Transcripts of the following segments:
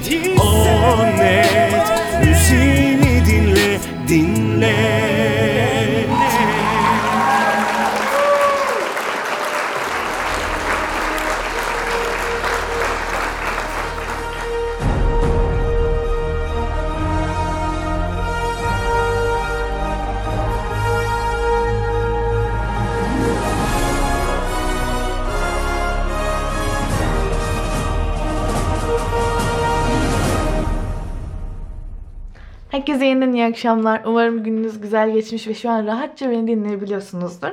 on et. Müziğini dinle, dinle. Herkese yeniden iyi akşamlar. Umarım gününüz güzel geçmiş ve şu an rahatça beni dinleyebiliyorsunuzdur.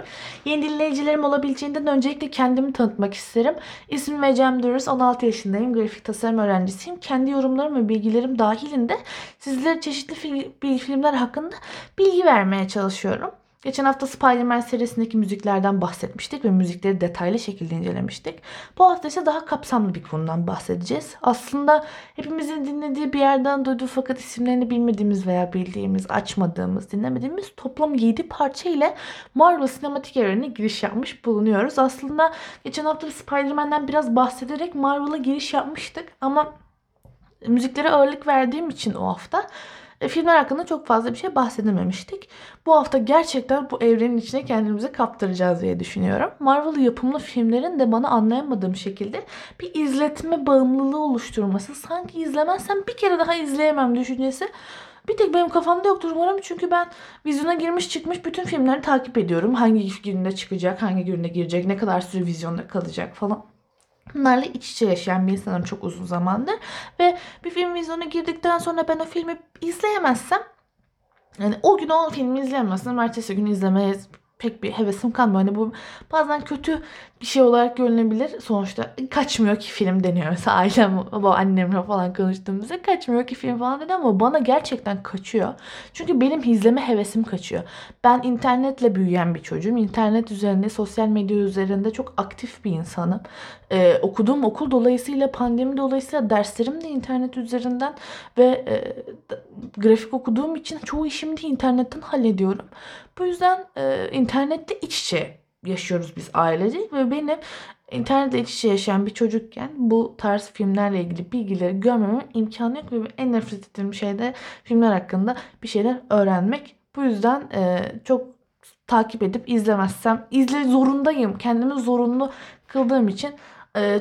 Yeni dinleyicilerim olabileceğinden öncelikle kendimi tanıtmak isterim. İsmim Ecem Dürüz, 16 yaşındayım. Grafik tasarım öğrencisiyim. Kendi yorumlarım ve bilgilerim dahilinde sizlere çeşitli filmler hakkında bilgi vermeye çalışıyorum. Geçen hafta Spider-Man serisindeki müziklerden bahsetmiştik ve müzikleri detaylı şekilde incelemiştik. Bu hafta ise daha kapsamlı bir konudan bahsedeceğiz. Aslında hepimizin dinlediği, bir yerden duyduğu fakat isimlerini bilmediğimiz veya bildiğimiz, açmadığımız, dinlemediğimiz toplam 7 parça ile Marvel sinematik evrenine giriş yapmış bulunuyoruz. Aslında geçen hafta Spider-Man'den biraz bahsederek Marvel'a giriş yapmıştık ama müziklere ağırlık verdiğim için o hafta filmler hakkında çok fazla bir şey bahsedememiştik. Bu hafta gerçekten bu evrenin içine kendimizi kaptıracağız diye düşünüyorum. Marvel yapımlı filmlerin de bana anlayamadığım şekilde bir izletme bağımlılığı oluşturması, sanki izlemezsem bir kere daha izleyemem düşüncesi bir tek benim kafamda yoktur umarım, çünkü ben vizyona girmiş çıkmış bütün filmleri takip ediyorum. Hangi günde çıkacak, hangi günde girecek, ne kadar süre vizyonda kalacak falan. Bunlarla iç içe yaşayan bir insanım çok uzun zamandır ve bir film vizyona girdikten sonra ben o filmi izleyemezsem, yani o gün o filmi izleyemezsem ertesi gün izlemeye pek bir hevesim kalmıyor. Yani bu bazen kötü bir şey olarak görünebilir. Sonuçta kaçmıyor ki film deniyor. Mesela ailem, annemle falan konuştuğumuzda kaçmıyor ki film falan dedi ama bana gerçekten kaçıyor. Çünkü benim izleme hevesim kaçıyor. Ben internetle büyüyen bir çocuğum. İnternet üzerinde, sosyal medya üzerinde çok aktif bir insanım. Okuduğum okul dolayısıyla, pandemi dolayısıyla derslerim de internet üzerinden ve grafik okuduğum için çoğu işimi de internetten hallediyorum. Bu yüzden internette iç içe yaşıyoruz biz ailece ve benim internette iç içe yaşayan bir çocukken bu tarz filmlerle ilgili bilgileri görmemin imkanı yok ve en nefret ettiğim şey de filmler hakkında bir şeyler öğrenmek. Bu yüzden çok takip edip izlemezsem zorundayım. Kendimi zorunlu kıldığım için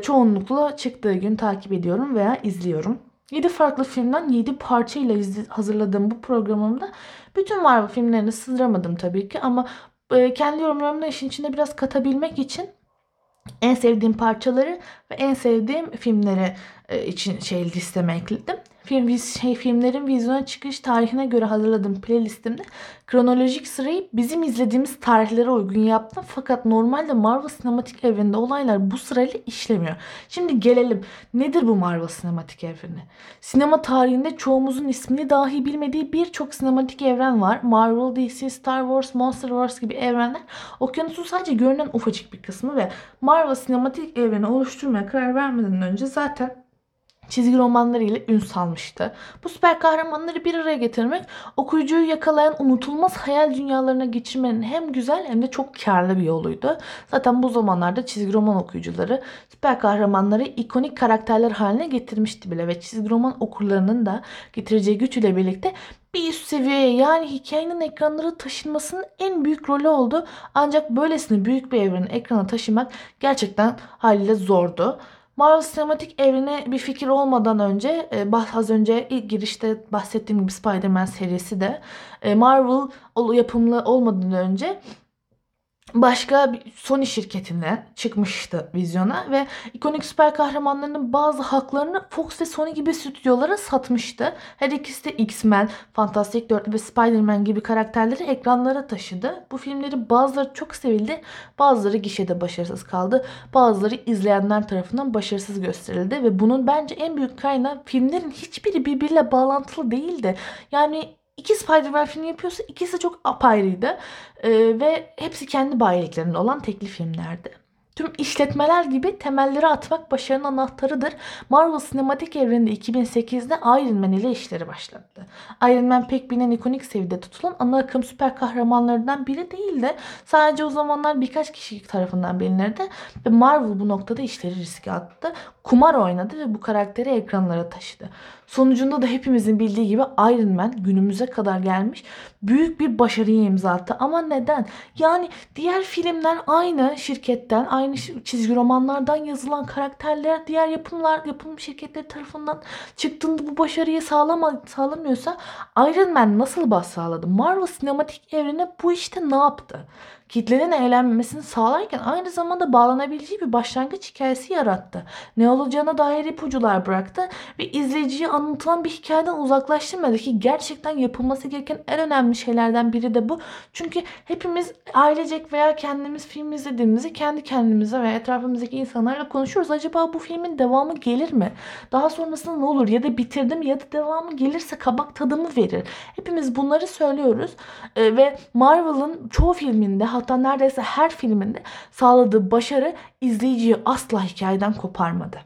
çoğunlukla çıktığı gün takip ediyorum veya izliyorum. 7 farklı filmden 7 parçayla hazırladığım bu programımda bütün Marvel filmlerini sığdıramadım tabii ki ama kendi yorumlarımla işin içinde biraz katabilmek için en sevdiğim parçaları ve en sevdiğim filmleri için listeme ekledim. Filmlerin vizyona çıkış tarihine göre hazırladığım playlistimde kronolojik sırayı bizim izlediğimiz tarihlere uygun yaptım. Fakat normalde Marvel sinematik evreninde olaylar bu sırayla işlemiyor. Şimdi gelelim. Nedir bu Marvel sinematik evreni? Sinema tarihinde çoğumuzun ismini dahi bilmediği birçok sinematik evren var. Marvel, DC, Star Wars, Monster Wars gibi evrenler okyanusun sadece görünen ufacık bir kısmı ve Marvel sinematik evreni oluşturmaya karar vermeden önce zaten çizgi romanları ile ün salmıştı. Bu süper kahramanları bir araya getirmek, okuyucuyu yakalayan unutulmaz hayal dünyalarına geçirmenin hem güzel hem de çok karlı bir yoluydu. Zaten bu zamanlarda çizgi roman okuyucuları süper kahramanları ikonik karakterler haline getirmişti bile ve çizgi roman okurlarının da getireceği güç ile birlikte bir üst seviyeye, yani hikayenin ekranlara taşınmasının en büyük rolü oldu. Ancak böylesine büyük bir evreni ekrana taşımak gerçekten haliyle zordu. Marvel sinematik evrene bir fikir olmadan önce, az önce ilk girişte bahsettiğim gibi Spider-Man serisi de Marvel yapımlı olmadan önce başka bir Sony şirketine çıkmıştı vizyona ve ikonik süper kahramanlarının bazı haklarını Fox ve Sony gibi stüdyolara satmıştı. Her ikisi de X-Men, Fantastic 4 ve Spider-Man gibi karakterleri ekranlara taşıdı. Bu filmleri bazıları çok sevildi, bazıları gişede başarısız kaldı, bazıları izleyenler tarafından başarısız gösterildi ve bunun bence en büyük kaynağı filmlerin hiçbiri birbiriyle bağlantılı değildi. Yani İki Spider-Man filmi yapıyorsa ikisi çok apayrıydı ve hepsi kendi bayiliklerinde olan tekli filmlerdi. tüm işletmeler gibi temelleri atmak başarının anahtarıdır. Marvel sinematik evreninde 2008'de Iron Man ile işleri başlattı. Iron Man pek bilinen ikonik seviyede tutulan ana akım süper kahramanlarından biri değil de sadece o zamanlar birkaç kişi tarafından bilinirdi ve Marvel bu noktada işleri riske attı. Kumar oynadı ve bu karakteri ekranlara taşıdı. Sonucunda da hepimizin bildiği gibi Iron Man günümüze kadar gelmiş büyük bir başarıya imza attı. Ama neden? Yani diğer filmler aynı şirketten, aynı çizgi romanlardan yazılan karakterler diğer yapım şirketleri tarafından çıktığında bu başarıyı sağlamıyorsa Iron Man nasıl bas sağladı? Marvel sinematik evreni bu işte ne yaptı? Kitlenin eğlenmesini sağlarken aynı zamanda bağlanabileceği bir başlangıç hikayesi yarattı. Ne olacağına dair ipucular bıraktı ve izleyiciyi anlatılan bir hikayeden uzaklaştırmadı ki gerçekten yapılması gereken en önemli şeylerden biri de bu. Çünkü hepimiz ailecek veya kendimiz film izlediğimizi kendi kendimize veya etrafımızdaki insanlarla konuşuyoruz. Acaba bu filmin devamı gelir mi? Daha sonrasında ne olur? Ya da bitirdim ya da devamı gelirse kabak tadımı verir. Hepimiz bunları söylüyoruz ve Marvel'ın çoğu filminde, hatta neredeyse her filminde sağladığı başarı izleyiciyi asla hikayeden koparmadı.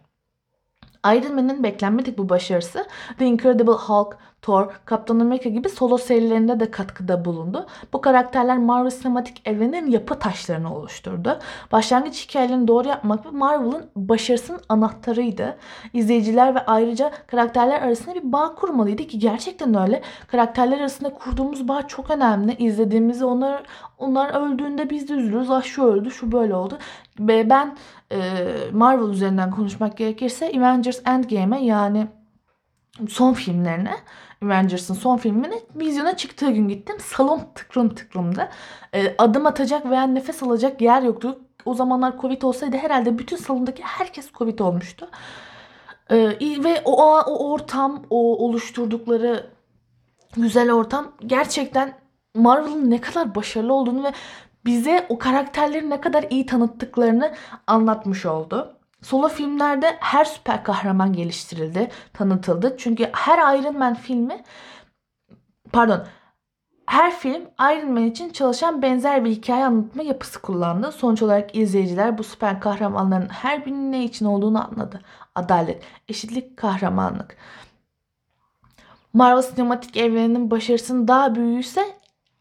Iron Man'in beklenmedik bu başarısı The Incredible Hulk, Thor, Captain America gibi solo serilerinde de katkıda bulundu. Bu karakterler Marvel sinematik evrenin yapı taşlarını oluşturdu. Başlangıç hikayelerini doğru yapmak Marvel'ın başarısının anahtarıydı. İzleyiciler ve ayrıca karakterler arasında bir bağ kurmalıydı ki gerçekten öyle. Karakterler arasında kurduğumuz bağ çok önemli. İzlediğimizde onlar öldüğünde biz de üzülürüz. Ah şu öldü, şu böyle oldu. Ve ben Marvel üzerinden konuşmak gerekirse Avengers Endgame'e, yani son filmlerine, Avengers'ın son filmini vizyona çıktığı gün gittim. Salon tıklım tıklımdı. Adım atacak veya nefes alacak yer yoktu. O zamanlar Covid olsaydı herhalde bütün salondaki herkes Covid olmuştu. Ve o ortam, o oluşturdukları güzel ortam gerçekten Marvel'ın ne kadar başarılı olduğunu ve bize o karakterleri ne kadar iyi tanıttıklarını anlatmış oldu. Solo filmlerde her süper kahraman geliştirildi, tanıtıldı. Çünkü her film Iron Man için çalışan benzer bir hikaye anlatma yapısı kullandı. Sonuç olarak izleyiciler bu süper kahramanların her birinin ne için olduğunu anladı. Adalet, eşitlik, kahramanlık. Marvel sinematik evreninin başarısının daha büyüğüyse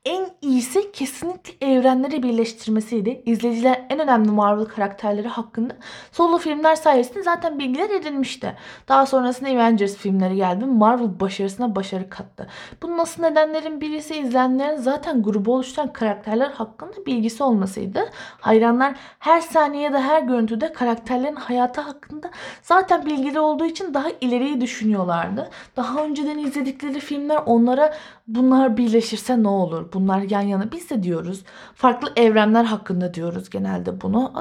en iyisi kesinlikle evrenleri birleştirmesiydi. İzleyiciler en önemli Marvel karakterleri hakkında solo filmler sayesinde zaten bilgiler edinmişti. Daha sonrasında Avengers filmleri geldi. Marvel başarısına başarı kattı. Bunun asıl nedenlerin birisi izleyenlerin zaten grubu oluşturan karakterler hakkında bilgisi olmasıydı. Hayranlar her saniyede, her görüntüde karakterlerin hayatı hakkında zaten bilgili olduğu için daha ileriyi düşünüyorlardı. Daha önceden izledikleri filmler onlara bunlar birleşirse ne olur? Bunlar yan yana biz de diyoruz. Farklı evrenler hakkında diyoruz genelde bunu.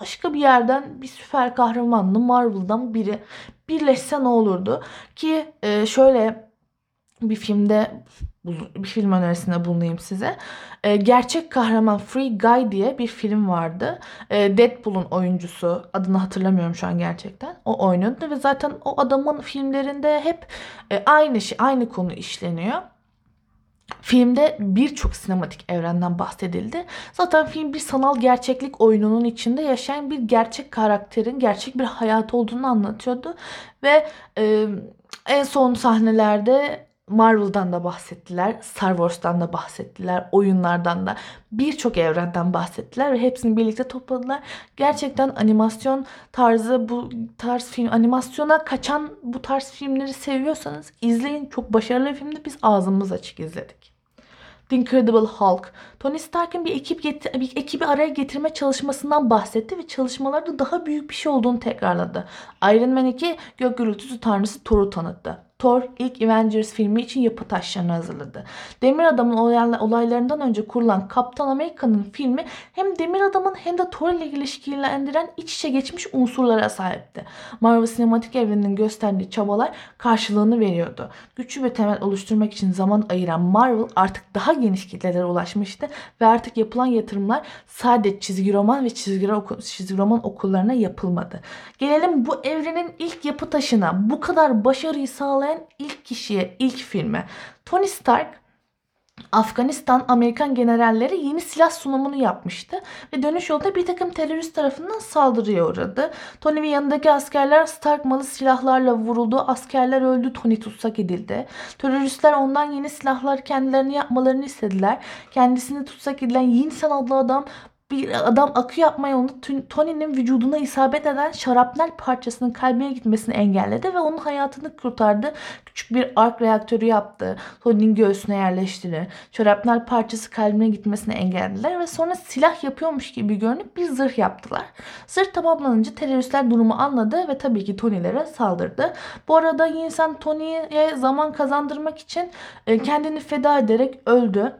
Başka bir yerden bir süper kahramanlı Marvel'dan biri birleşse ne olurdu? Ki şöyle bir film önerisinde bulunayım size. Gerçek kahraman Free Guy diye bir film vardı. Deadpool'un oyuncusu, adını hatırlamıyorum şu an gerçekten. O oynuyordu ve zaten o adamın filmlerinde hep aynı konu işleniyor. Filmde birçok sinematik evrenden bahsedildi. Zaten film bir sanal gerçeklik oyununun içinde yaşayan bir gerçek karakterin gerçek bir hayatı olduğunu anlatıyordu. Ve en son sahnelerde Marvel'dan da bahsettiler, Star Wars'tan da bahsettiler, oyunlardan da, birçok evrenden bahsettiler ve hepsini birlikte topladılar. Gerçekten animasyon tarzı, bu tarz film, animasyona kaçan bu tarz filmleri seviyorsanız izleyin. Çok başarılı bir filmdi. Biz ağzımız açık izledik. The Incredible Hulk. Tony Stark'ın bir ekibi araya getirme çalışmasından bahsetti ve çalışmalarda daha büyük bir şey olduğunu tekrarladı. Iron Man 2 gök gürültüsü tanrısı Thor'u tanıttı. Thor ilk Avengers filmi için yapı taşlarını hazırladı. Demir Adam'ın olaylarından önce kurulan Kaptan Amerika'nın filmi hem Demir Adam'ın hem de Thor ile ilişkilendiren iç içe geçmiş unsurlara sahipti. Marvel sinematik evreninin gösterdiği çabalar karşılığını veriyordu. Güçlü bir temel oluşturmak için zaman ayıran Marvel artık daha geniş kitlelere ulaşmıştı ve artık yapılan yatırımlar sadece çizgi roman ve çizgi roman okullarına yapılmadı. Gelelim bu evrenin ilk yapı taşına, bu kadar başarıyı sağlayan ilk kişiye, ilk filme. Tony Stark Afganistan, Amerikan generalleri yeni silah sunumunu yapmıştı ve dönüş yolda bir takım terörist tarafından saldırıya uğradı. Tony ve yanındaki askerler Stark malı silahlarla vuruldu. Askerler öldü. Tony tutsak edildi. Teröristler ondan yeni silahlar kendilerini yapmalarını istediler. Kendisini tutsak edilen Yinsen adlı bir adam akü yapmayı Tony'nin vücuduna isabet eden şarapnel parçasının kalbine gitmesini engelledi ve onun hayatını kurtardı. Küçük bir ark reaktörü yaptı. Tony'nin göğsüne yerleştirdi. Şarapnel parçası kalbine gitmesini engellediler ve sonra silah yapıyormuş gibi görünüp bir zırh yaptılar. Zırh tamamlanınca teröristler durumu anladı ve tabii ki Tony'lere saldırdı. Bu arada insan Tony'ye zaman kazandırmak için kendini feda ederek öldü.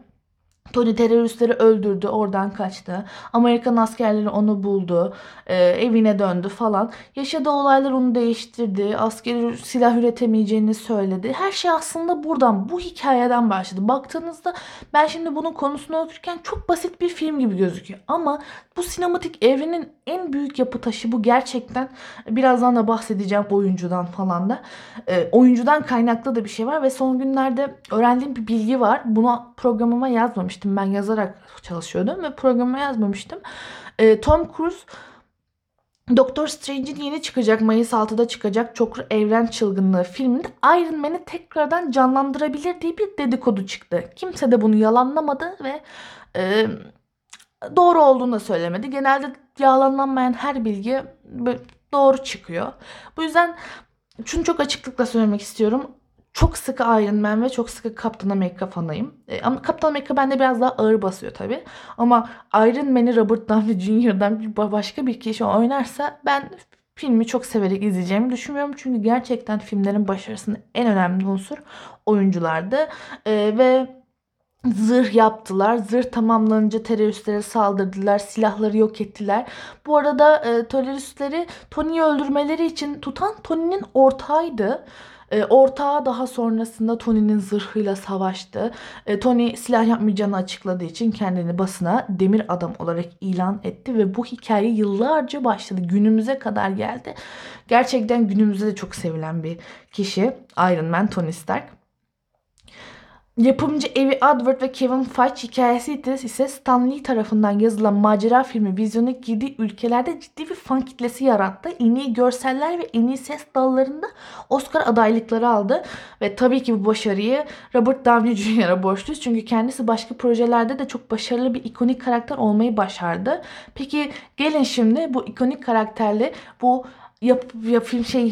Tony teröristleri öldürdü, oradan kaçtı. Amerikan askerleri onu buldu, evine döndü falan. Yaşadığı olaylar onu değiştirdi. Askeri silah üretemeyeceğini söyledi. Her şey aslında buradan, bu hikayeden başladı. Baktığınızda ben şimdi bunun konusunu okurken çok basit bir film gibi gözüküyor. Ama bu sinematik evrenin en büyük yapı taşı bu gerçekten. Birazdan da bahsedeceğim oyuncudan falan da. Oyuncudan kaynaklı da bir şey var ve son günlerde öğrendiğim bir bilgi var. Bunu programıma yazmamıştım. Ben yazarak çalışıyordum ve programa yazmamıştım. Tom Cruise Doctor Strange'in yeni çıkacak, Mayıs 6'da çıkacak Çoklu Evren Çılgınlığı filminde Iron Man'i tekrardan canlandırabilir diye bir dedikodu çıktı. Kimse de bunu yalanlamadı ve doğru olduğunu da söylemedi. Genelde yalanlanmayan her bilgi doğru çıkıyor. Bu yüzden şunu çok açıklıkla söylemek istiyorum. Çok sıkı Iron Man ve çok sıkı Kaptan Amerika fanıyım. Ama Kaptan Amerika bende biraz daha ağır basıyor tabii. Ama Iron Man'i Robert Downey Jr.'dan başka bir kişi oynarsa ben filmi çok severek izleyeceğimi düşünmüyorum. Çünkü gerçekten filmlerin başarısının en önemli unsur oyunculardı. Ve zırh yaptılar. Zırh tamamlanınca teröristlere saldırdılar. Silahları yok ettiler. Bu arada teröristleri Tony'yi öldürmeleri için tutan Tony'nin ortağıydı. Ortağı daha sonrasında Tony'nin zırhıyla savaştı. Tony silah yapmayacağını açıkladığı için kendini basına demir adam olarak ilan etti ve bu hikaye yıllarca başladı. Günümüze kadar geldi. Gerçekten günümüzde de çok sevilen bir kişi Iron Man Tony Stark. Yapımcı Evi Edward ve Kevin Feige hikayesi ise Stan Lee tarafından yazılan macera filmi vizyona girdiği ülkelerde ciddi bir fan kitlesi yarattı. En iyi görseller ve en iyi ses dallarında Oscar adaylıkları aldı. Ve tabii ki bu başarıyı Robert Downey Jr.'a borçluyuz. Çünkü kendisi başka projelerde de çok başarılı bir ikonik karakter olmayı başardı. Peki gelin şimdi bu ikonik karakterle bu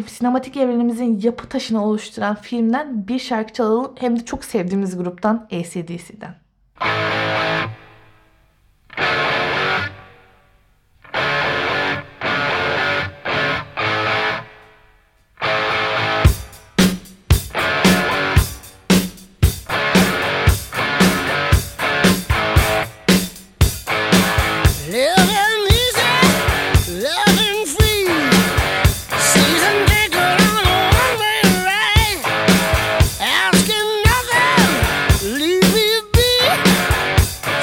sinematik evrenimizin yapı taşını oluşturan filmden bir şarkı çalalım. Hem de çok sevdiğimiz gruptan AC/DC'den.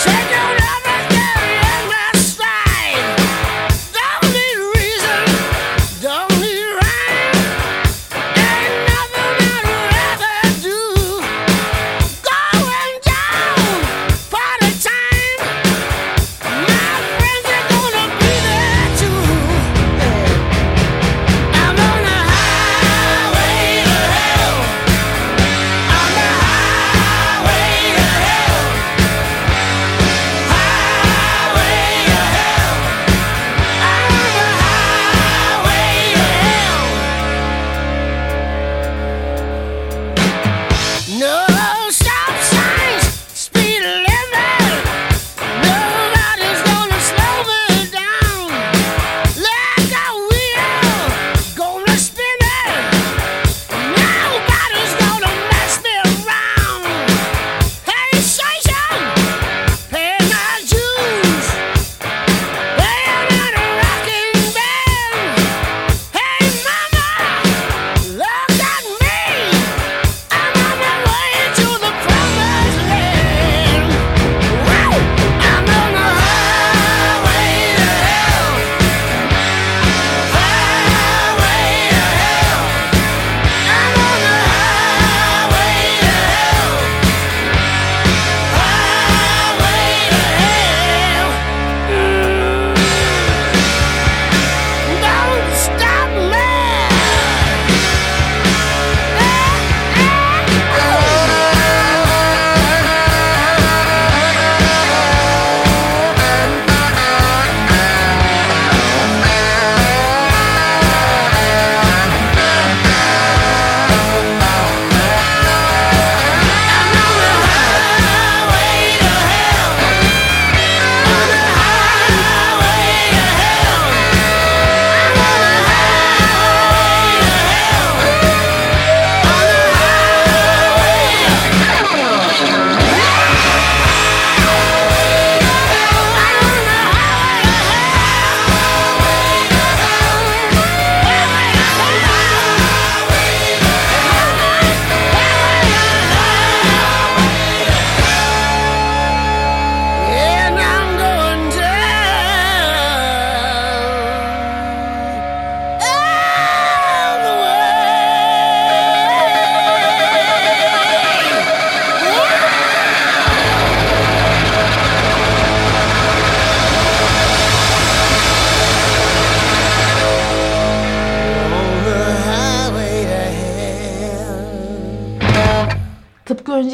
Check!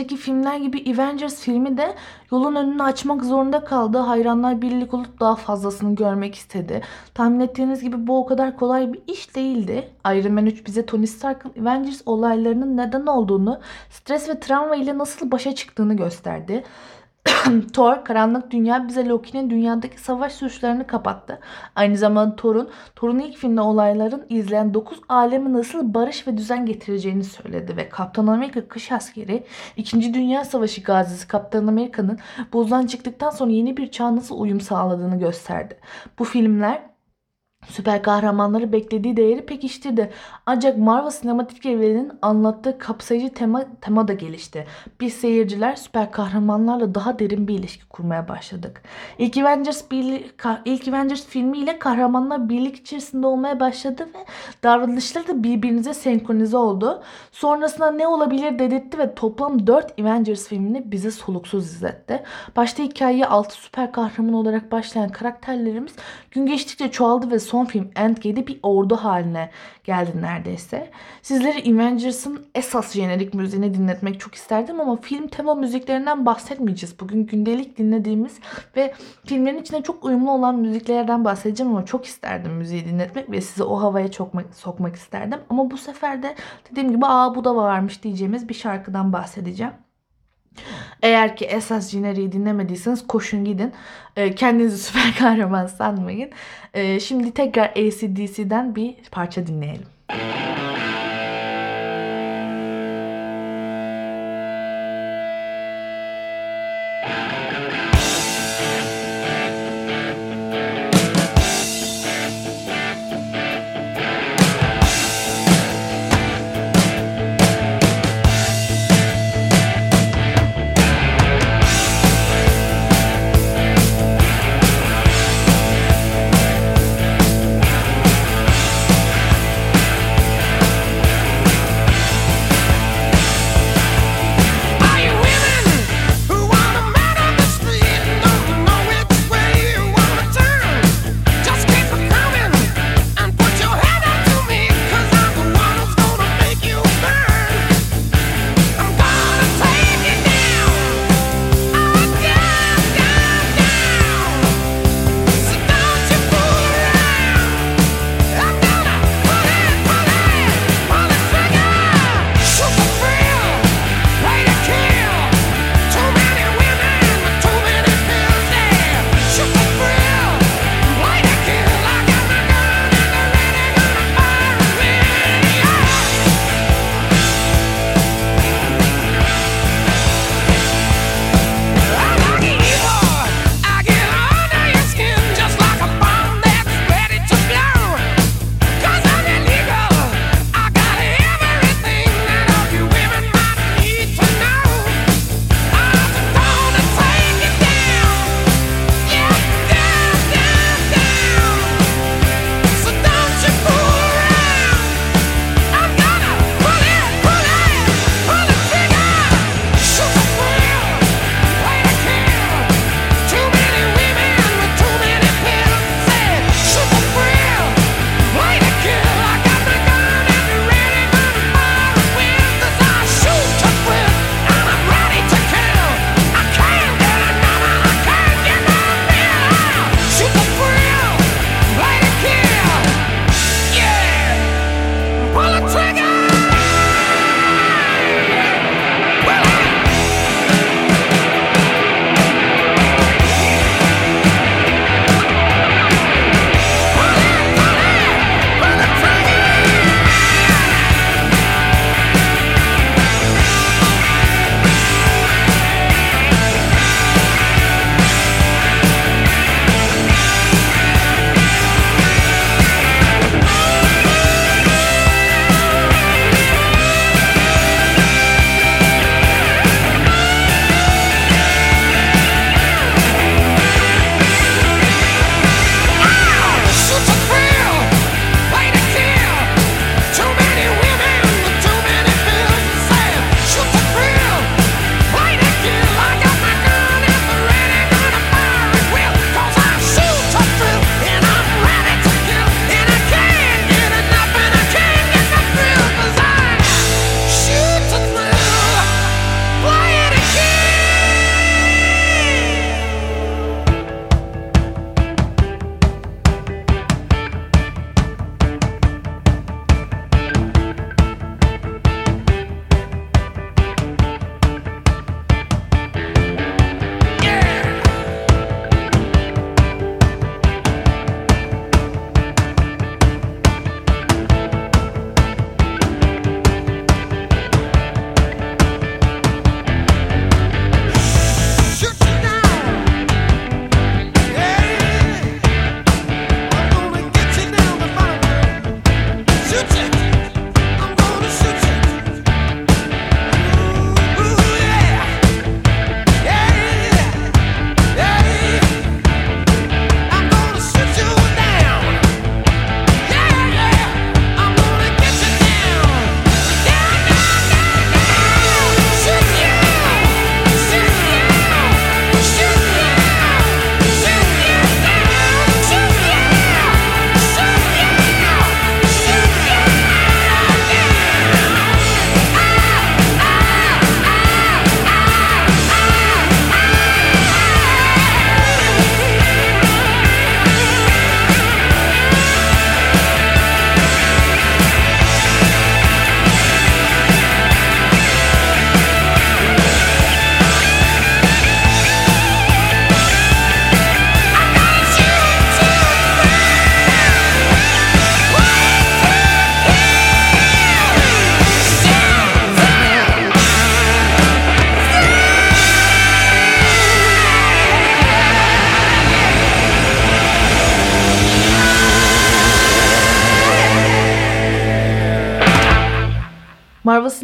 önceki filmler gibi Avengers filmi de yolun önünü açmak zorunda kaldı. Hayranlar birlik olup daha fazlasını görmek istedi. Tahmin ettiğiniz gibi bu o kadar kolay bir iş değildi. Iron Man 3 bize Tony Stark'ın Avengers olaylarının neden olduğunu, stres ve travma ile nasıl başa çıktığını gösterdi. Thor, Karanlık Dünya bize Loki'nin dünyadaki savaş suçlarını kapattı. Aynı zamanda Thor'un ilk filmde olayların izleyen 9 aleme nasıl barış ve düzen getireceğini söyledi ve Kaptan Amerika Kış Askeri, 2. Dünya Savaşı gazisi Kaptan Amerika'nın buzdan çıktıktan sonra yeni bir çağa nasıl uyum sağladığını gösterdi. Bu filmler süper kahramanları beklediği değeri pekiştirdi. Ancak Marvel sinematik evreninin anlattığı kapsayıcı tema da gelişti. Biz seyirciler süper kahramanlarla daha derin bir ilişki kurmaya başladık. İlk Avengers filmi ile kahramanlar birlik içerisinde olmaya başladı ve davranışları da birbirinize senkronize oldu. Sonrasında ne olabilir dedirtti ve toplam 4 Avengers filmini bize soluksuz izletti. Başta hikayeye 6 süper kahraman olarak başlayan karakterlerimiz gün geçtikçe çoğaldı ve son film Endgame'de bir ordu haline geldi neredeyse. Sizlere Avengers'ın esas jenerik müziğini dinletmek çok isterdim ama film tema müziklerinden bahsetmeyeceğiz. Bugün gündelik dinlediğimiz ve filmlerin içine çok uyumlu olan müziklerden bahsedeceğim ama çok isterdim müziği dinletmek ve sizi o havaya sokmak isterdim. Ama bu sefer de dediğim gibi bu da varmış diyeceğimiz bir şarkıdan bahsedeceğim. Eğer ki esas jeneriği dinlemediyseniz koşun gidin. Kendinizi süper kahraman sanmayın. Şimdi tekrar AC/DC'den bir parça dinleyelim.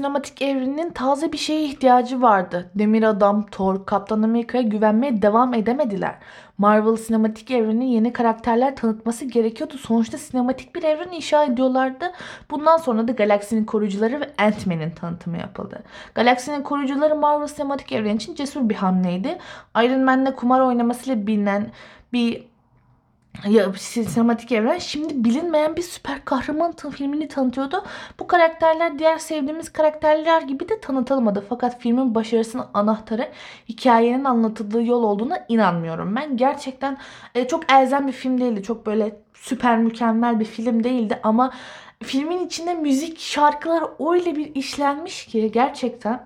sinematik evreninin taze bir şeye ihtiyacı vardı. Demir Adam, Thor, Kaptan Amerika'ya güvenmeye devam edemediler. Marvel sinematik evreninin yeni karakterler tanıtması gerekiyordu. Sonuçta sinematik bir evren inşa ediyorlardı. Bundan sonra da Galaksinin Koruyucuları ve Ant-Man'in tanıtımı yapıldı. Galaksinin Koruyucuları Marvel sinematik evreni için cesur bir hamleydi. Iron Man'le kumar oynamasıyla bilinen sinematik evren şimdi bilinmeyen bir süper kahraman filmini tanıtıyordu. Bu karakterler diğer sevdiğimiz karakterler gibi de tanıtılmadı. Fakat filmin başarısının anahtarı hikayenin anlatıldığı yol olduğuna inanmıyorum ben. Gerçekten çok elzem bir film değildi. Çok böyle süper mükemmel bir film değildi ama filmin içinde müzik, şarkılar öyle bir işlenmiş ki gerçekten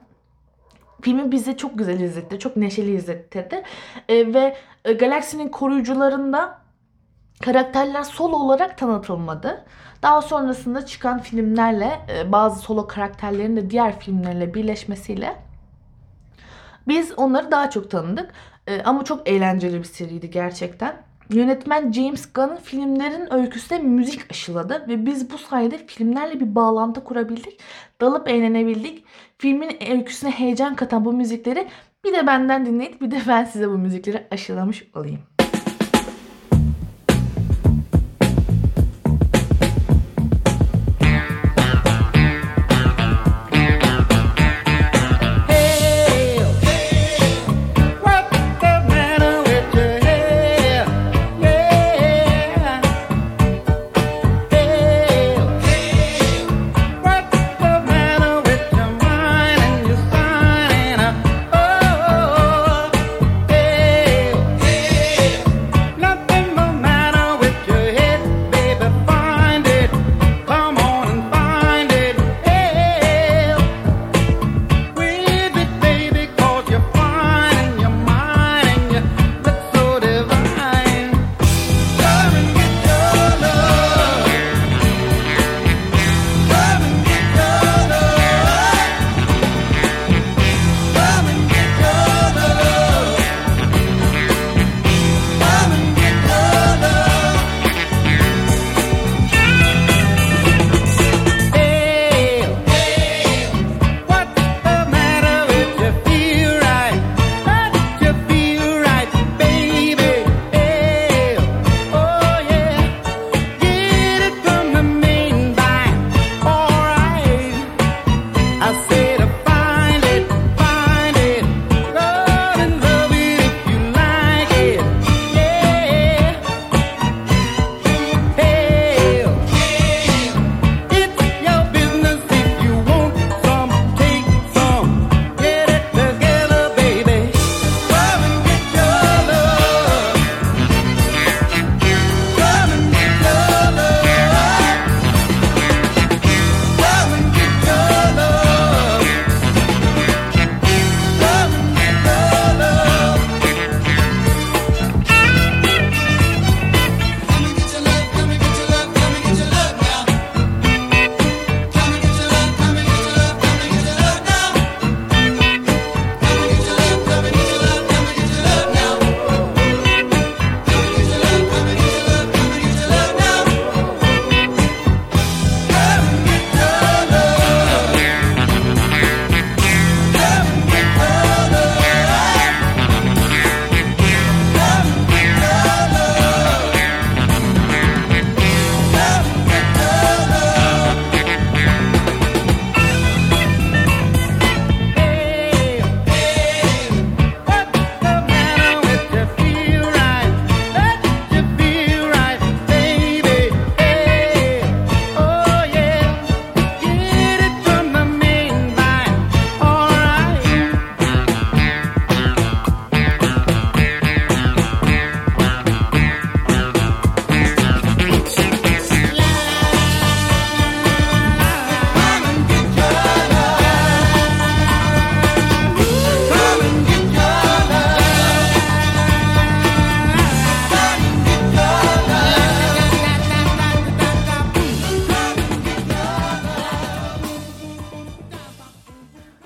filmi bize çok güzel izletti. Çok neşeli izlettirdi. Ve Galaksinin Koruyucularında karakterler solo olarak tanıtılmadı. Daha sonrasında çıkan filmlerle bazı solo karakterlerin de diğer filmlerle birleşmesiyle biz onları daha çok tanıdık. Ama çok eğlenceli bir seriydi gerçekten. Yönetmen James Gunn'ın filmlerin öyküsüne müzik aşıladı ve biz bu sayede filmlerle bir bağlantı kurabildik. Dalıp eğlenebildik. Filmin öyküsüne heyecan katan bu müzikleri bir de benden dinleyip bir de ben size bu müzikleri aşılamış olayım.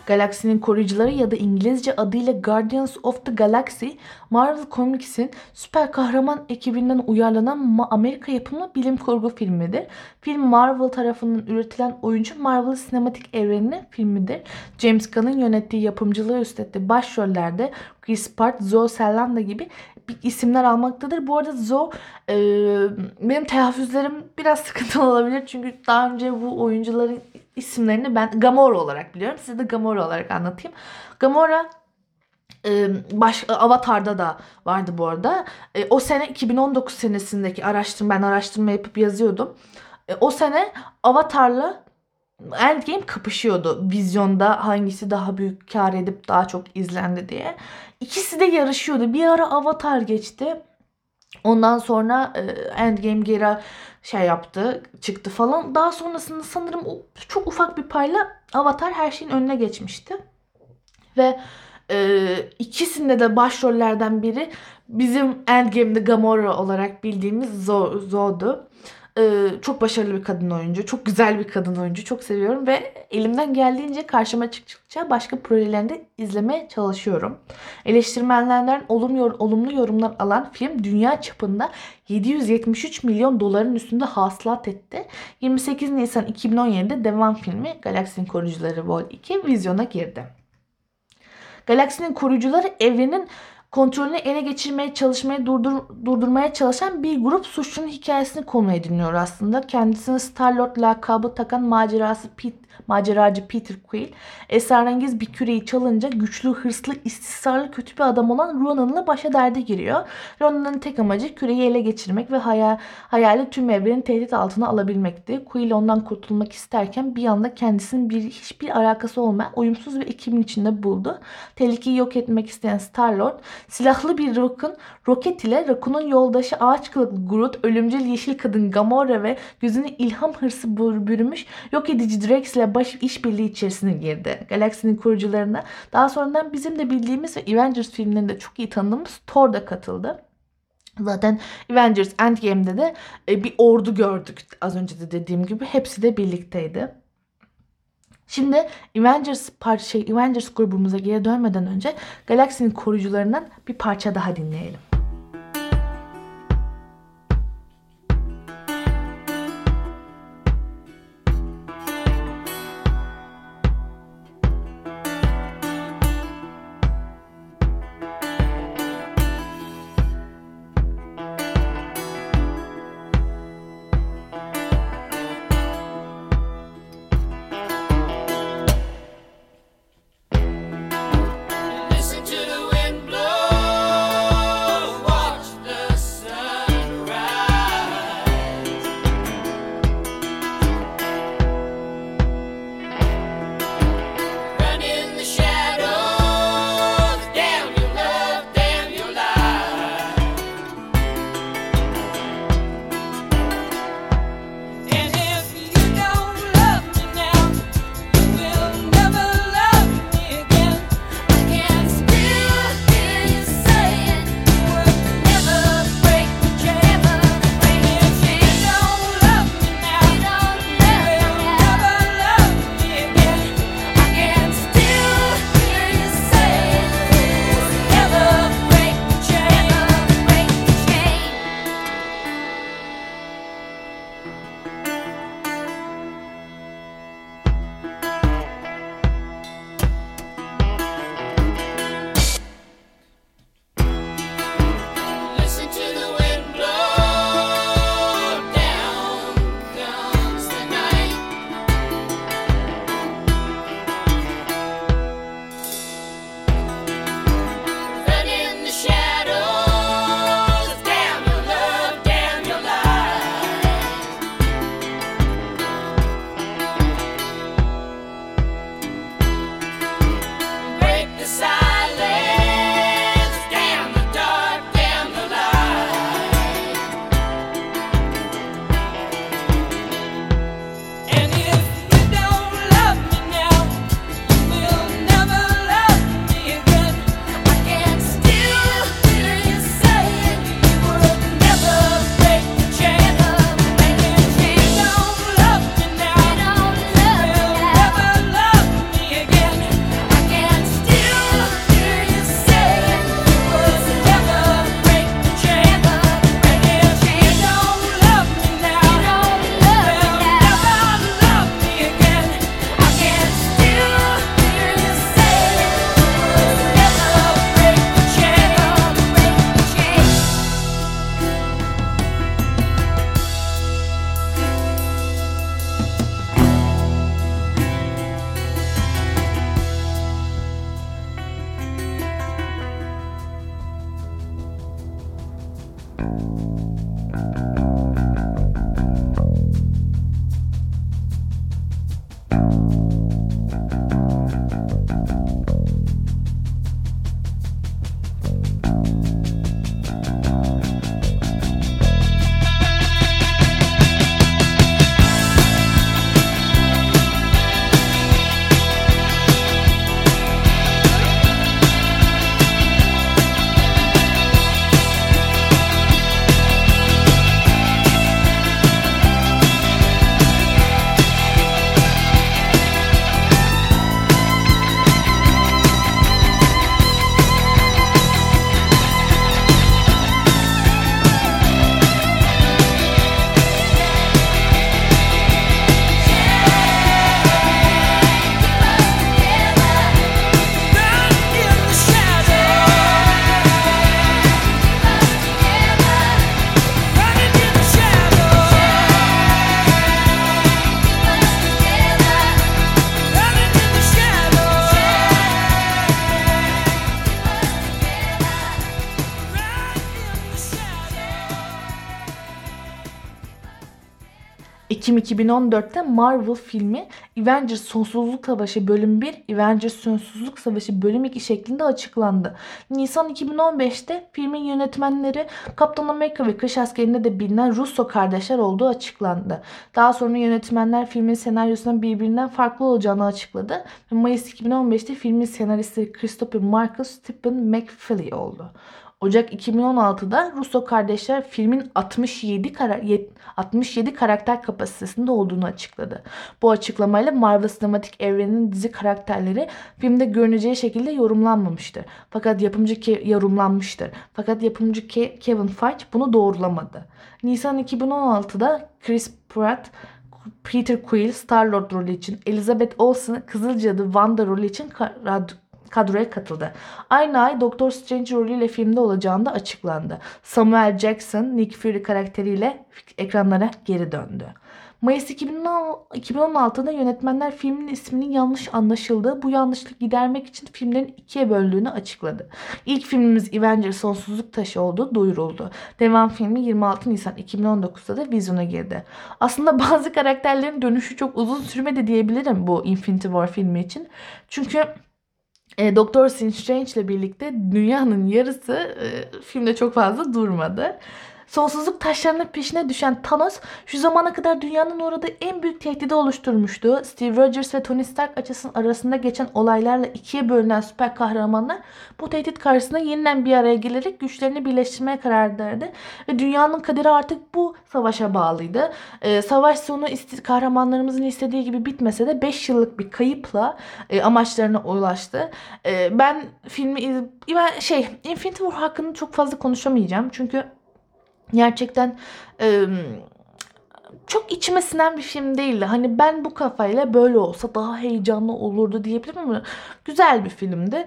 Galaksinin Koruyucuları ya da İngilizce adıyla Guardians of the Galaxy, Marvel Comics'in süper kahraman ekibinden uyarlanan Amerika yapımı bilim kurgu filmidir. Film Marvel tarafından üretilen oyuncu Marvel sinematik evreninin filmidir. James Gunn'ın yönettiği, yapımcılığı üstlendi. Başrollerde Chris Pratt, Zoe Saldana gibi isimler almaktadır. Bu arada Zoe, benim telaffuzlarım biraz sıkıntılı olabilir çünkü daha önce bu oyuncuların isimlerini ben Gamora olarak biliyorum. Size de Gamora olarak anlatayım. Gamora Avatar'da da vardı bu arada. O sene 2019 senesindeki araştırma yapıp yazıyordum. O sene Avatar'la Endgame kapışıyordu. Vizyonda hangisi daha büyük kar edip daha çok izlendi diye. İkisi de yarışıyordu. Bir ara Avatar geçti. Ondan sonra Endgame geri çıktı falan. Daha sonrasında sanırım çok ufak bir payla Avatar her şeyin önüne geçmişti. Ve ikisinde de başrollerden biri bizim Endgame'de Gamora olarak bildiğimiz Zoe'du. Çok başarılı bir kadın oyuncu. Çok güzel bir kadın oyuncu. Çok seviyorum ve elimden geldiğince karşıma çıktıkça başka projelerinde izlemeye çalışıyorum. Eleştirmenlerden olumlu yorumlar alan film dünya çapında 773 milyon doların üstünde hasılat etti. 28 Nisan 2017'de devam filmi Galaksinin Koruyucuları Vol. 2 vizyona girdi. Galaksinin Koruyucuları evrenin kontrolünü ele geçirmeye çalışmayı durdurmaya çalışan bir grup suçlunun hikayesini konu ediniyor aslında. Kendisine Star-Lord lakabı takan maceracı Peter Quill, esrarengiz bir küreyi çalınca güçlü, hırslı, istismarlı kötü bir adam olan Ronan'la başa derde giriyor. Ronan'ın tek amacı küreyi ele geçirmek ve hayali tüm evreni tehdit altına alabilmekti. Quill ondan kurtulmak isterken bir anda kendisinin hiçbir alakası olmayan uyumsuz bir ekibin içinde buldu. Tehlikeyi yok etmek isteyen Star-Lord, silahlı bir roket ile Rakun'un yoldaşı ağaç kılıklı Groot, ölümcül yeşil kadın Gamora ve gözünü ilham hırsı bürümüş yok edici Drax ile işbirliği içerisine girdi. Galaksinin Koruyucularına daha sonradan bizim de bildiğimiz ve Avengers filmlerinde çok iyi tanıdığımız Thor da katıldı. Zaten Avengers Endgame'de de bir ordu gördük. Az önce de dediğim gibi hepsi de birlikteydi. Şimdi Avengers grubumuza geri dönmeden önce Galaksinin Koruyucularından bir parça daha dinleyelim. Ekim 2014'te Marvel filmi Avengers Sonsuzluk Savaşı Bölüm 1, Avengers Sonsuzluk Savaşı Bölüm 2 şeklinde açıklandı. Nisan 2015'te filmin yönetmenleri Kaptan Amerika ve Kış Askeri'nde de bilinen Russo kardeşler olduğu açıklandı. Daha sonra yönetmenler filmin senaryosundan birbirinden farklı olacağını açıkladı. Mayıs 2015'te filmin senaristi Christopher Marcus Stephen McFeely oldu. Ocak 2016'da Russo kardeşler filmin 67 karakter kapasitesinde olduğunu açıkladı. Bu açıklamayla Marvel sinematik evreninin dizi karakterleri filmde görüneceği şekilde yorumlanmamıştır. Fakat yapımcı Kevin Feige bunu doğrulamadı. Nisan 2016'da Chris Pratt Peter Quill Star-Lord rolü için, Elizabeth Olsen Kızıl Cadı Wanda rolü için kadroya katıldı. Aynı ay Doctor Strange rolüyle filmde olacağı da açıklandı. Samuel Jackson, Nick Fury karakteriyle ekranlara geri döndü. Mayıs 2016'da yönetmenler filmin isminin yanlış anlaşıldığı, bu yanlışlık gidermek için filmlerin ikiye bölündüğünü açıkladı. İlk filmimiz Avengers Sonsuzluk Taşı olduğu duyuruldu. Devam filmi 26 Nisan 2019'da da vizyona girdi. Aslında bazı karakterlerin dönüşü çok uzun sürmedi diyebilirim bu Infinity War filmi için. Çünkü Doktor Strange ile birlikte dünyanın yarısı filmde çok fazla durmadı. Sonsuzluk taşlarının peşine düşen Thanos şu zamana kadar dünyanın uğradığı en büyük tehdidi oluşturmuştu. Steve Rogers ve Tony Stark arasında geçen olaylarla ikiye bölünen süper kahramanlar bu tehdit karşısında yeniden bir araya gelerek güçlerini birleştirmeye karar verdi. Ve dünyanın kaderi artık bu savaşa bağlıydı. Savaş sonu kahramanlarımızın istediği gibi bitmese de 5 yıllık bir kayıpla amaçlarına ulaştı. Ben Infinity War hakkında çok fazla konuşamayacağım. Çünkü gerçekten çok içime sinen bir film değildi. Hani ben bu kafayla böyle olsa daha heyecanlı olurdu diyebilirim ama güzel bir filmdi.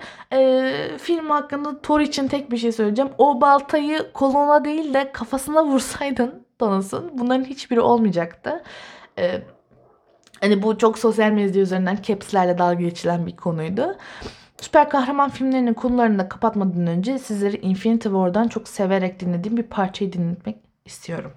Film hakkında Thor için tek bir şey söyleyeceğim. O baltayı koluna değil de kafasına vursaydın Thanos'un, bunların hiçbiri olmayacaktı. Hani bu çok sosyal medya üzerinden caps'lerle dalga geçilen bir konuydu. Süper kahraman filmlerinin konularını da kapatmadan önce sizleri Infinity War'dan çok severek dinlediğim bir parçayı dinletmek istiyorum.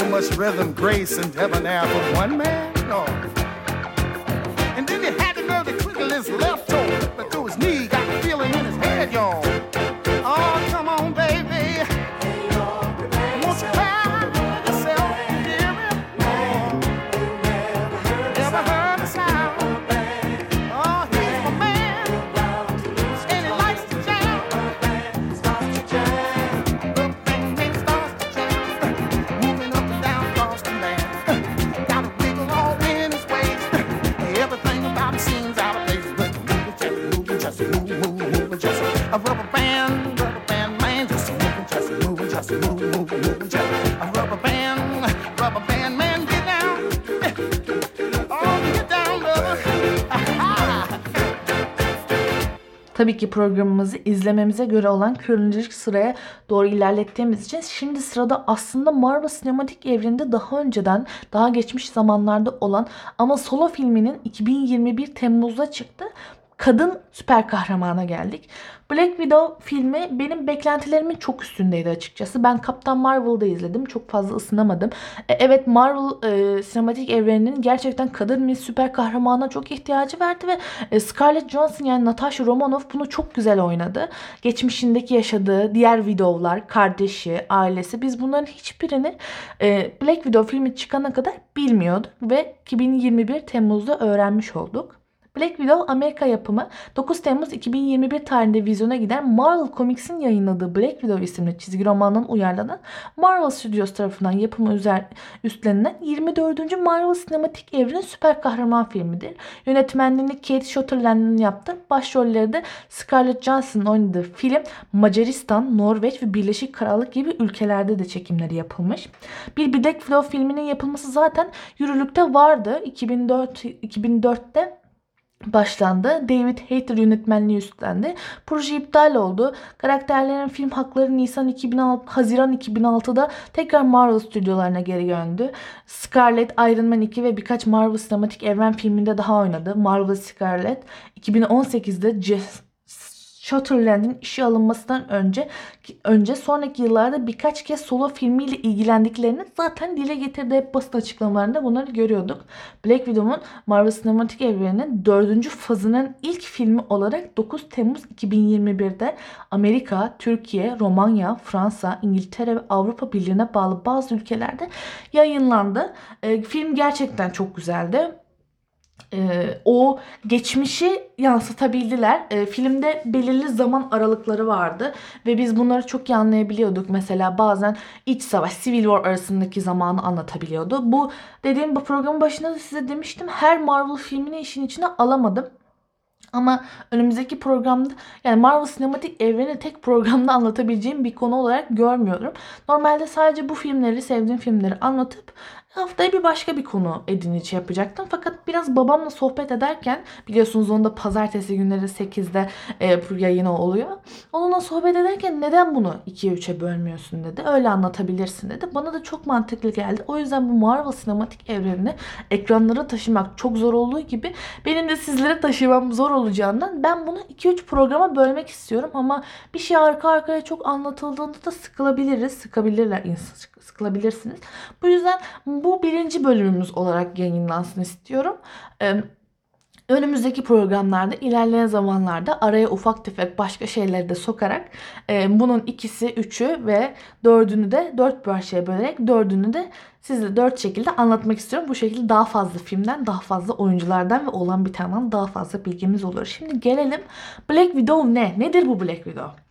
so much rhythm, grace, and debonair from one man? No. And then he had to know to twinkle his left toe, but through his knee got the feeling in his head, y'all. Oh, come on, baby. Won't you cry yourself, dear? Oh, never heard a sound. Oh, he's my man, and he likes to jam. The band starts to jam, moving up and down Boston land. Got a wiggle all in his waist. Everything about him seems out of place. Moving, just moving, moving, just a rubber band. Tabii ki programımızı izlememize göre olan kronolojik sıraya doğru ilerlettiğimiz için şimdi sırada aslında Marvel sinematik evreninde daha önceden, daha geçmiş zamanlarda olan ama Solo filminin 2021 Temmuz'da çıktı. Kadın süper kahramana geldik. Black Widow filmi benim beklentilerimin çok üstündeydi açıkçası. Ben Kaptan Marvel'da izledim. Çok fazla ısınamadım. Evet, Marvel sinematik evreninin gerçekten kadın bir süper kahramana çok ihtiyacı verdi ve Scarlett Johansson yani Natasha Romanoff bunu çok güzel oynadı. Geçmişindeki yaşadığı diğer Widow'lar, kardeşi, ailesi, biz bunların hiçbirini Black Widow filmi çıkana kadar bilmiyorduk ve 2021 Temmuz'da öğrenmiş olduk. Black Widow Amerika yapımı 9 Temmuz 2021 tarihinde vizyona giden Marvel Comics'in yayınladığı Black Widow isimli çizgi romandan uyarlanan Marvel Studios tarafından yapımı üstlenilen 24. Marvel Sinematik Evren süper kahraman filmidir. Yönetmenliğini Kate Shortland'ın yaptı. Başrolleri de Scarlett Johansson'ın oynadığı film Macaristan, Norveç ve Birleşik Krallık gibi ülkelerde de çekimleri yapılmış. Bir Black Widow filminin yapılması zaten yürürlükte vardı. 2004'te başlandı. David Hayter yönetmenliği üstlendi. Proje iptal oldu. Karakterlerin film hakları Haziran 2006'da tekrar Marvel stüdyolarına geri döndü. Scarlett Iron Man 2 ve birkaç Marvel sinematik evren filminde daha oynadı. Marvel Scarlett 2018'de Shutterland'in işe alınmasından önce sonraki yıllarda birkaç kez solo filmiyle ilgilendiklerini zaten dile getirdi. Hep basın açıklamalarında bunları görüyorduk. Black Widow'un Marvel Sinematik Evreni'nin 4. fazının ilk filmi olarak 9 Temmuz 2021'de Amerika, Türkiye, Romanya, Fransa, İngiltere ve Avrupa Birliği'ne bağlı bazı ülkelerde yayınlandı. Film gerçekten çok güzeldi. O geçmişi yansıtabildiler. Filmde belirli zaman aralıkları vardı ve biz bunları çok iyi anlayabiliyorduk. Mesela bazen iç savaş, Civil War arasındaki zamanı anlatabiliyordu. Bu programın başında da size demiştim, her Marvel filmini işin içine alamadım. Ama önümüzdeki programda yani Marvel Sinematik Evreni tek programda anlatabileceğim bir konu olarak görmüyorum. Normalde sadece bu filmleri, sevdiğim filmleri anlatıp haftaya bir başka bir konu edinici yapacaktım. Fakat biraz babamla sohbet ederken, biliyorsunuz onda pazartesi günleri 8'de yayını oluyor. Onunla sohbet ederken neden bunu 2'ye 3'e bölmüyorsun dedi. Öyle anlatabilirsin dedi. Bana da çok mantıklı geldi. O yüzden bu Marvel sinematik evrenini ekranlara taşımak çok zor olduğu gibi benim de sizlere taşımam zor olacağından ben bunu 2-3 programa bölmek istiyorum. Ama bir şey arka arkaya çok anlatıldığında da sıkılabilirsiniz. Bu yüzden bu 1. bölümümüz olarak yayınlansın istiyorum. Önümüzdeki programlarda, ilerleyen zamanlarda araya ufak tefek başka şeyleri de sokarak bunun 2'si, 3'ü ve 4'ünü de 4 parçaya bölerek 4'ünü de sizle 4 şekilde anlatmak istiyorum. Bu şekilde daha fazla filmden, daha fazla oyunculardan ve olan bir tane daha fazla bilgimiz olur. Şimdi gelelim Black Widow ne? Nedir bu Black Widow?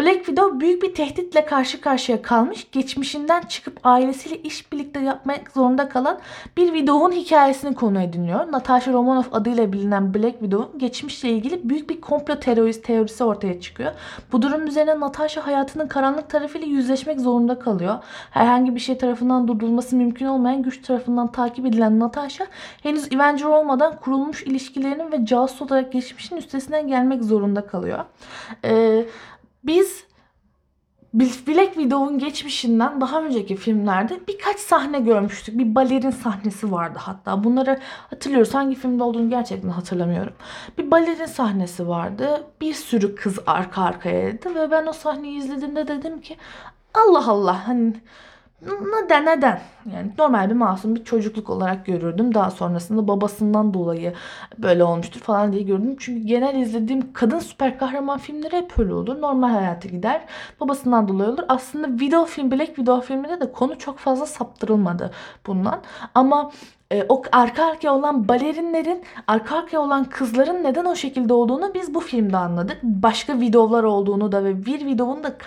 Black Widow büyük bir tehditle karşı karşıya kalmış, geçmişinden çıkıp ailesiyle iş birlikte yapmak zorunda kalan bir Widow'un hikayesini konu ediniyor. Natasha Romanoff adıyla bilinen Black Widow'un geçmişle ilgili büyük bir komplo teorisi ortaya çıkıyor. Bu durum üzerine Natasha hayatının karanlık tarafıyla yüzleşmek zorunda kalıyor. Herhangi bir şey tarafından durdurulması mümkün olmayan güç tarafından takip edilen Natasha, henüz Avenger olmadan kurulmuş ilişkilerinin ve casus olarak geçmişin üstesinden gelmek zorunda kalıyor. Biz Black Widow'un geçmişinden daha önceki filmlerde birkaç sahne görmüştük. Bir balerin sahnesi vardı hatta. Bunları hatırlıyoruz. Hangi filmde olduğunu gerçekten hatırlamıyorum. Bir balerin sahnesi vardı. Bir sürü kız arka arkayaydı ve ben o sahneyi izlediğimde dedim ki Allah Allah, hani Neden? Yani normal bir masum bir çocukluk olarak görürdüm. Daha sonrasında babasından dolayı böyle olmuştur falan diye gördüm. Çünkü genel izlediğim kadın süper kahraman filmleri hep öyle olur. Normal hayata gider. Babasından dolayı olur. Aslında Black Widow filminde de konu çok fazla saptırılmadı bundan. Ama o arka arkaya olan balerinlerin, arka arkaya olan kızların neden o şekilde olduğunu biz bu filmde anladık. Başka vidovlar olduğunu da ve bir vidovun da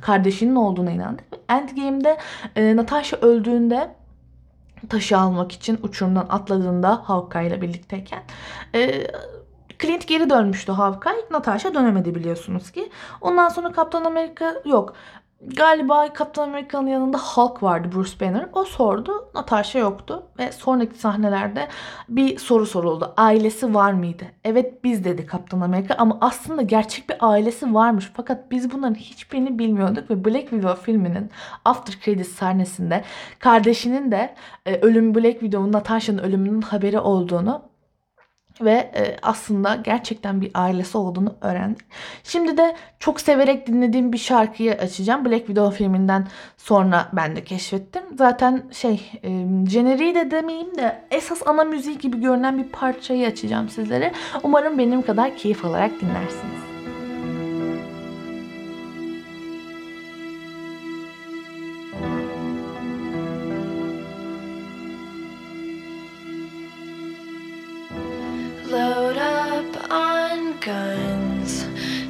kardeşinin olduğuna inandık. Endgame'de Natasha öldüğünde, taşı almak için uçurumdan atladığında Hawkeye ile birlikteyken Clint geri dönmüştü Hawkeye. Natasha dönemedi biliyorsunuz ki. Ondan sonra Kaptan Amerika yok. Galiba Kaptan Amerika'nın yanında Hulk vardı, Bruce Banner. O sordu. Natasha yoktu. Ve sonraki sahnelerde bir soru soruldu. Ailesi var mıydı? Evet biz dedi Kaptan Amerika. Ama aslında gerçek bir ailesi varmış. Fakat biz bunların hiçbirini bilmiyorduk. Ve Black Widow filminin after credits sahnesinde kardeşinin de Black Widow'un, Natasha'nın ölümünün haberi olduğunu ve aslında gerçekten bir ailesi olduğunu öğrendik. Şimdi de çok severek dinlediğim bir şarkıyı açacağım. Black Widow filminden sonra ben de keşfettim. Zaten jeneriği de demeyeyim de esas ana müziği gibi görünen bir parçayı açacağım sizlere. Umarım benim kadar keyif alarak dinlersiniz. Load up on guns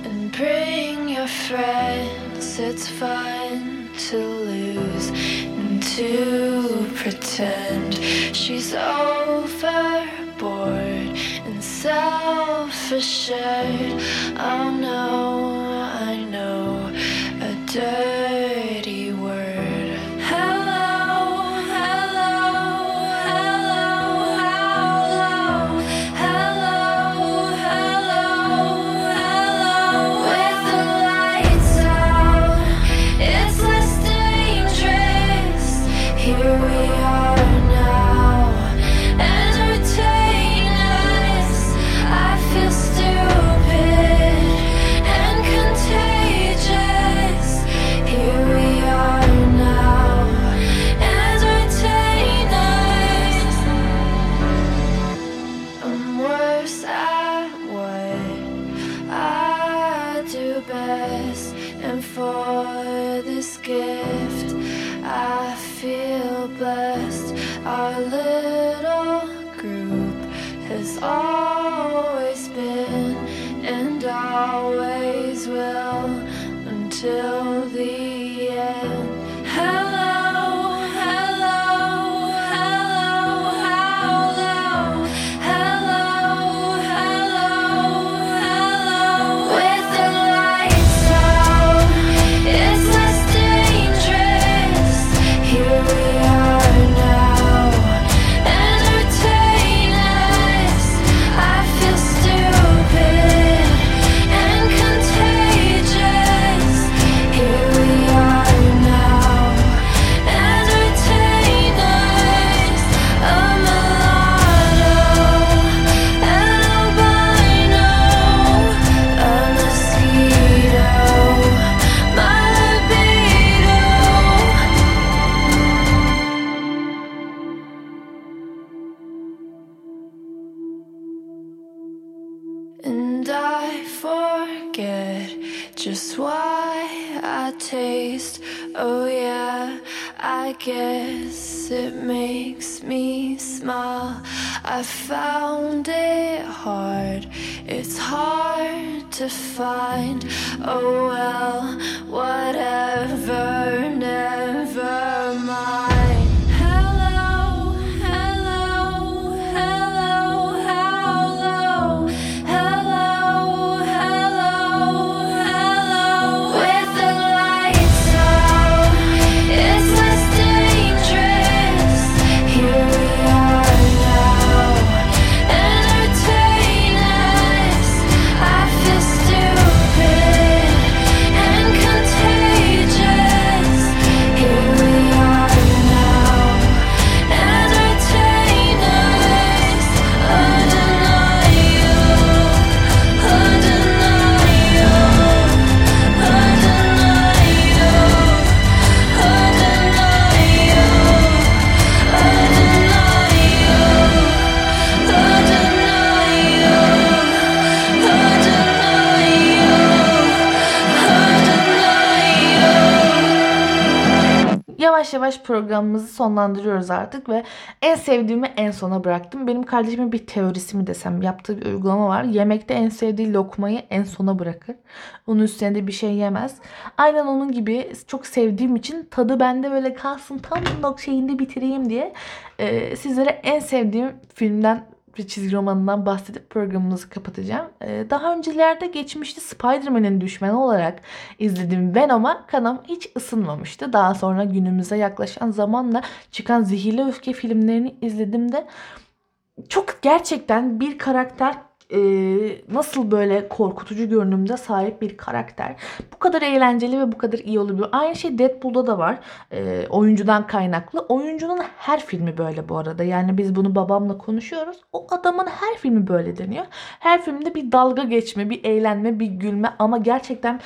and bring your friends. It's fun to lose and to pretend she's overboard and self-assured. Oh no, I know a dirty word. Hello, hello, hello, hello. I found it hard, it's hard to find. Oh well, whatever, never mind. Yeah. yavaş yavaş programımızı sonlandırıyoruz artık ve en sevdiğimi en sona bıraktım. Benim kardeşimin bir teorisi mi desem, yaptığı bir uygulama var. Yemekte en sevdiği lokmayı en sona bırakır. Onun üstüne de bir şey yemez. Aynen onun gibi çok sevdiğim için tadı bende böyle kalsın, tam şeyinde bitireyim diye sizlere en sevdiğim filmden bir çizgi romanından bahsedip programımızı kapatacağım. Daha öncelerde geçmişte Spider-Man'in düşmanı olarak izlediğim Venom'a kanım hiç ısınmamıştı. Daha sonra günümüze yaklaşan zamanla çıkan Zehirli Öfke filmlerini izlediğimde çok gerçekten bir karakter nasıl böyle korkutucu görünümde sahip bir karakter. Bu kadar eğlenceli ve bu kadar iyi olabiliyor. Aynı şey Deadpool'da da var. Oyuncudan kaynaklı. Oyuncunun her filmi böyle bu arada. Yani biz bunu babamla konuşuyoruz. O adamın her filmi böyle deniyor. Her filmde bir dalga geçme, bir eğlenme, bir gülme ama gerçekten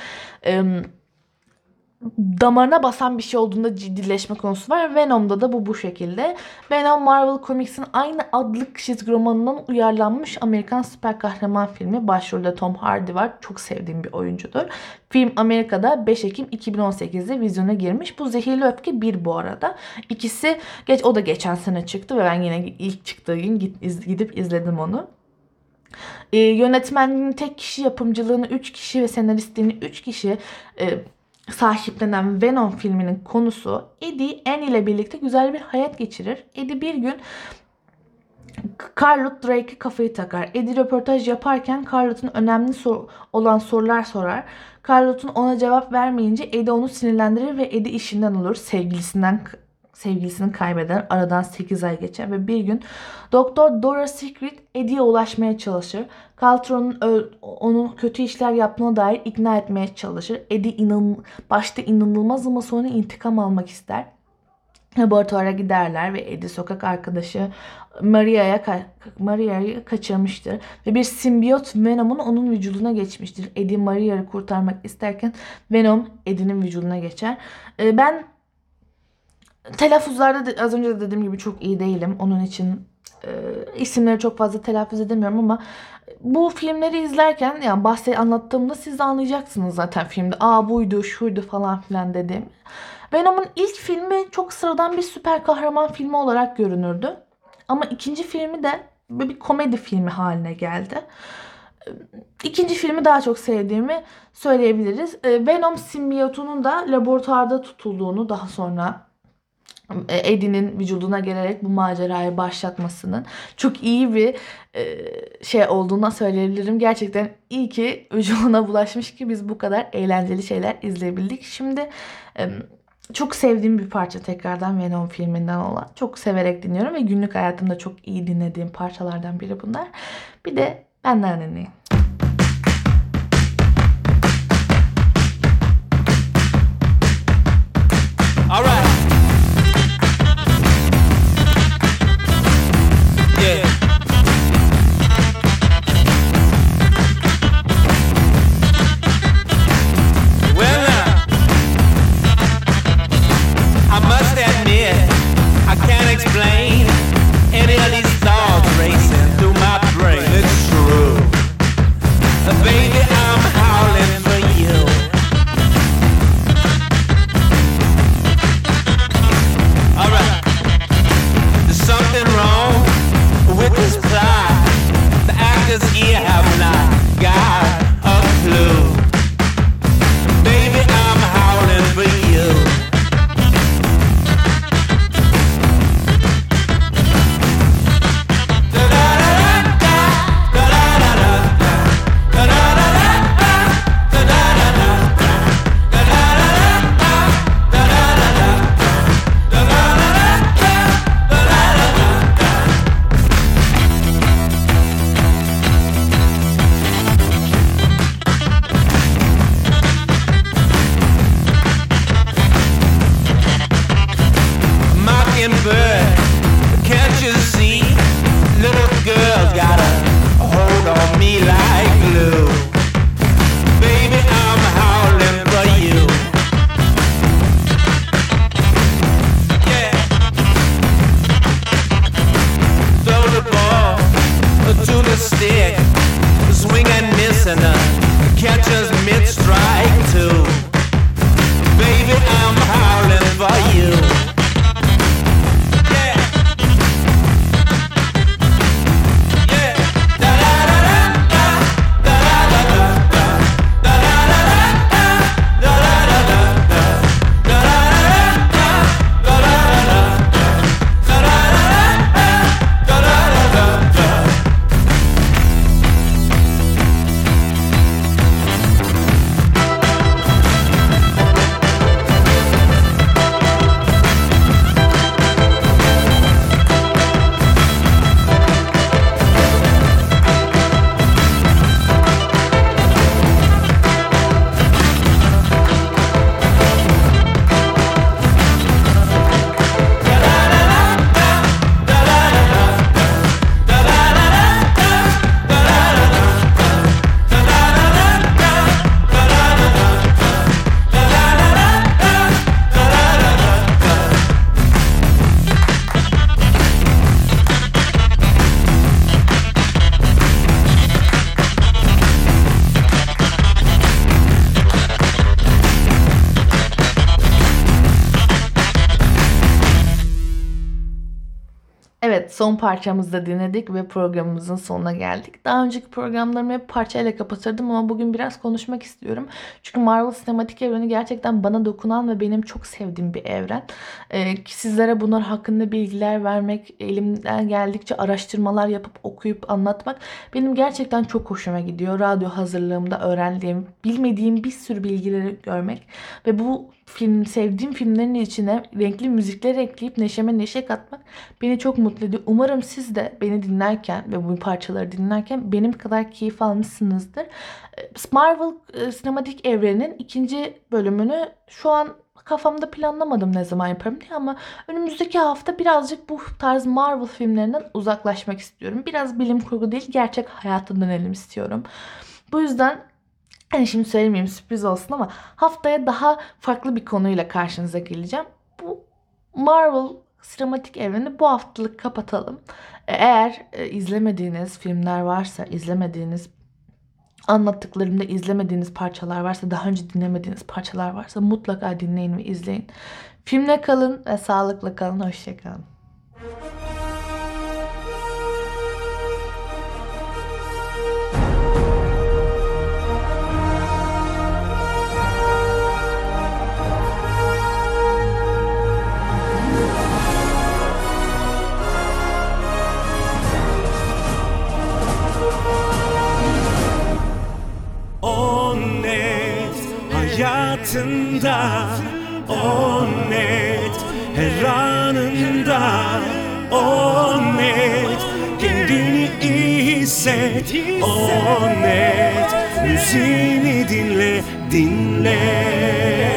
damarına basan bir şey olduğunda ciddileşme konusu var. Venom'da da bu şekilde. Venom, Marvel Comics'in aynı adlı çizgi romanından uyarlanmış Amerikan süper kahraman filmi. Başrolde Tom Hardy var. Çok sevdiğim bir oyuncudur. Film Amerika'da 5 Ekim 2018'de vizyona girmiş. Bu Zehirli Öfke 1 bu arada. İkisi o da geçen sene çıktı ve ben yine ilk çıktığı gün gidip izledim onu. Yönetmenliğini tek kişi, yapımcılığını 3 kişi ve senaristliğini 3 kişi sahiplenen Venom filminin konusu Eddie, Anne ile birlikte güzel bir hayat geçirir. Eddie bir gün Charlotte Drake'e kafayı takar. Eddie röportaj yaparken Charlotte'un önemli olan sorular sorar. Charlotte'un ona cevap vermeyince Eddie onu sinirlendirir ve Eddie işinden olur. Sevgilisini kaybeden, aradan 8 ay geçer ve bir gün Doktor Dora Secret Eddie'ye ulaşmaya çalışır. Caltron'un onun kötü işler yaptığına dair ikna etmeye çalışır. Eddie başta inanılmaz ama sonra intikam almak ister. Laboratuvara giderler ve Eddie sokak arkadaşı Maria'yı kaçırmıştır. Ve bir simbiyot Venom'un onun vücuduna geçmiştir. Eddie Maria'yı kurtarmak isterken Venom Eddie'nin vücuduna geçer. Ben telaffuzlarda az önce de dediğim gibi çok iyi değilim. Onun için isimleri çok fazla telaffuz edemiyorum ama bu filmleri izlerken yani anlattığımda siz de anlayacaksınız zaten filmde. Buydu, şuydu falan filan dediğim. Venom'un ilk filmi çok sıradan bir süper kahraman filmi olarak görünürdü. Ama ikinci filmi de bir komedi filmi haline geldi. İkinci filmi daha çok sevdiğimi söyleyebiliriz. Venom simbiyotunun da laboratuvarda tutulduğunu, daha sonra Eddie'nin vücuduna gelerek bu macerayı başlatmasının çok iyi bir şey olduğunu söyleyebilirim. Gerçekten iyi ki vücuduna bulaşmış ki biz bu kadar eğlenceli şeyler izleyebildik. Şimdi çok sevdiğim bir parça tekrardan Venom filminden olan. Çok severek dinliyorum ve günlük hayatımda çok iyi dinlediğim parçalardan biri bunlar. Bir de benden dinleyin. All right. Explain any of these thoughts racing through my brain. It's true. son parçamızı da dinledik ve programımızın sonuna geldik. Daha önceki programlarımı hep parçayla kapatırdım ama bugün biraz konuşmak istiyorum. Çünkü Marvel sinematik evreni gerçekten bana dokunan ve benim çok sevdiğim bir evren. Sizlere bunlar hakkında bilgiler vermek, elimden geldikçe araştırmalar yapıp okuyup anlatmak benim gerçekten çok hoşuma gidiyor. Radyo hazırlığımda öğrendiğim, bilmediğim bir sürü bilgileri görmek ve bu sevdiğim filmlerin içine renkli müzikler ekleyip neşeme neşe katmak beni çok mutlu ediyor. Umarım siz de beni dinlerken ve bu parçaları dinlerken benim kadar keyif almışsınızdır. Marvel sinematik evrenin 2. bölümünü şu an kafamda planlamadım ne zaman yaparım diye ama önümüzdeki hafta birazcık bu tarz Marvel filmlerinden uzaklaşmak istiyorum. Biraz bilim kurgu değil, gerçek hayata dönelim istiyorum. Bu yüzden şimdi söylemeyeyim, sürpriz olsun ama haftaya daha farklı bir konuyla karşınıza geleceğim. Bu Marvel sinematik evreni bu haftalık kapatalım. Eğer izlemediğiniz filmler varsa, izlemediğiniz, anlattıklarımda izlemediğiniz parçalar varsa, daha önce dinlemediğiniz parçalar varsa mutlaka dinleyin ve izleyin. Filmle kalın ve sağlıkla kalın. Hoşça kalın. Hayatında o net, her anında o net, kendini iyi hisset o net, müziğini dinle, dinle.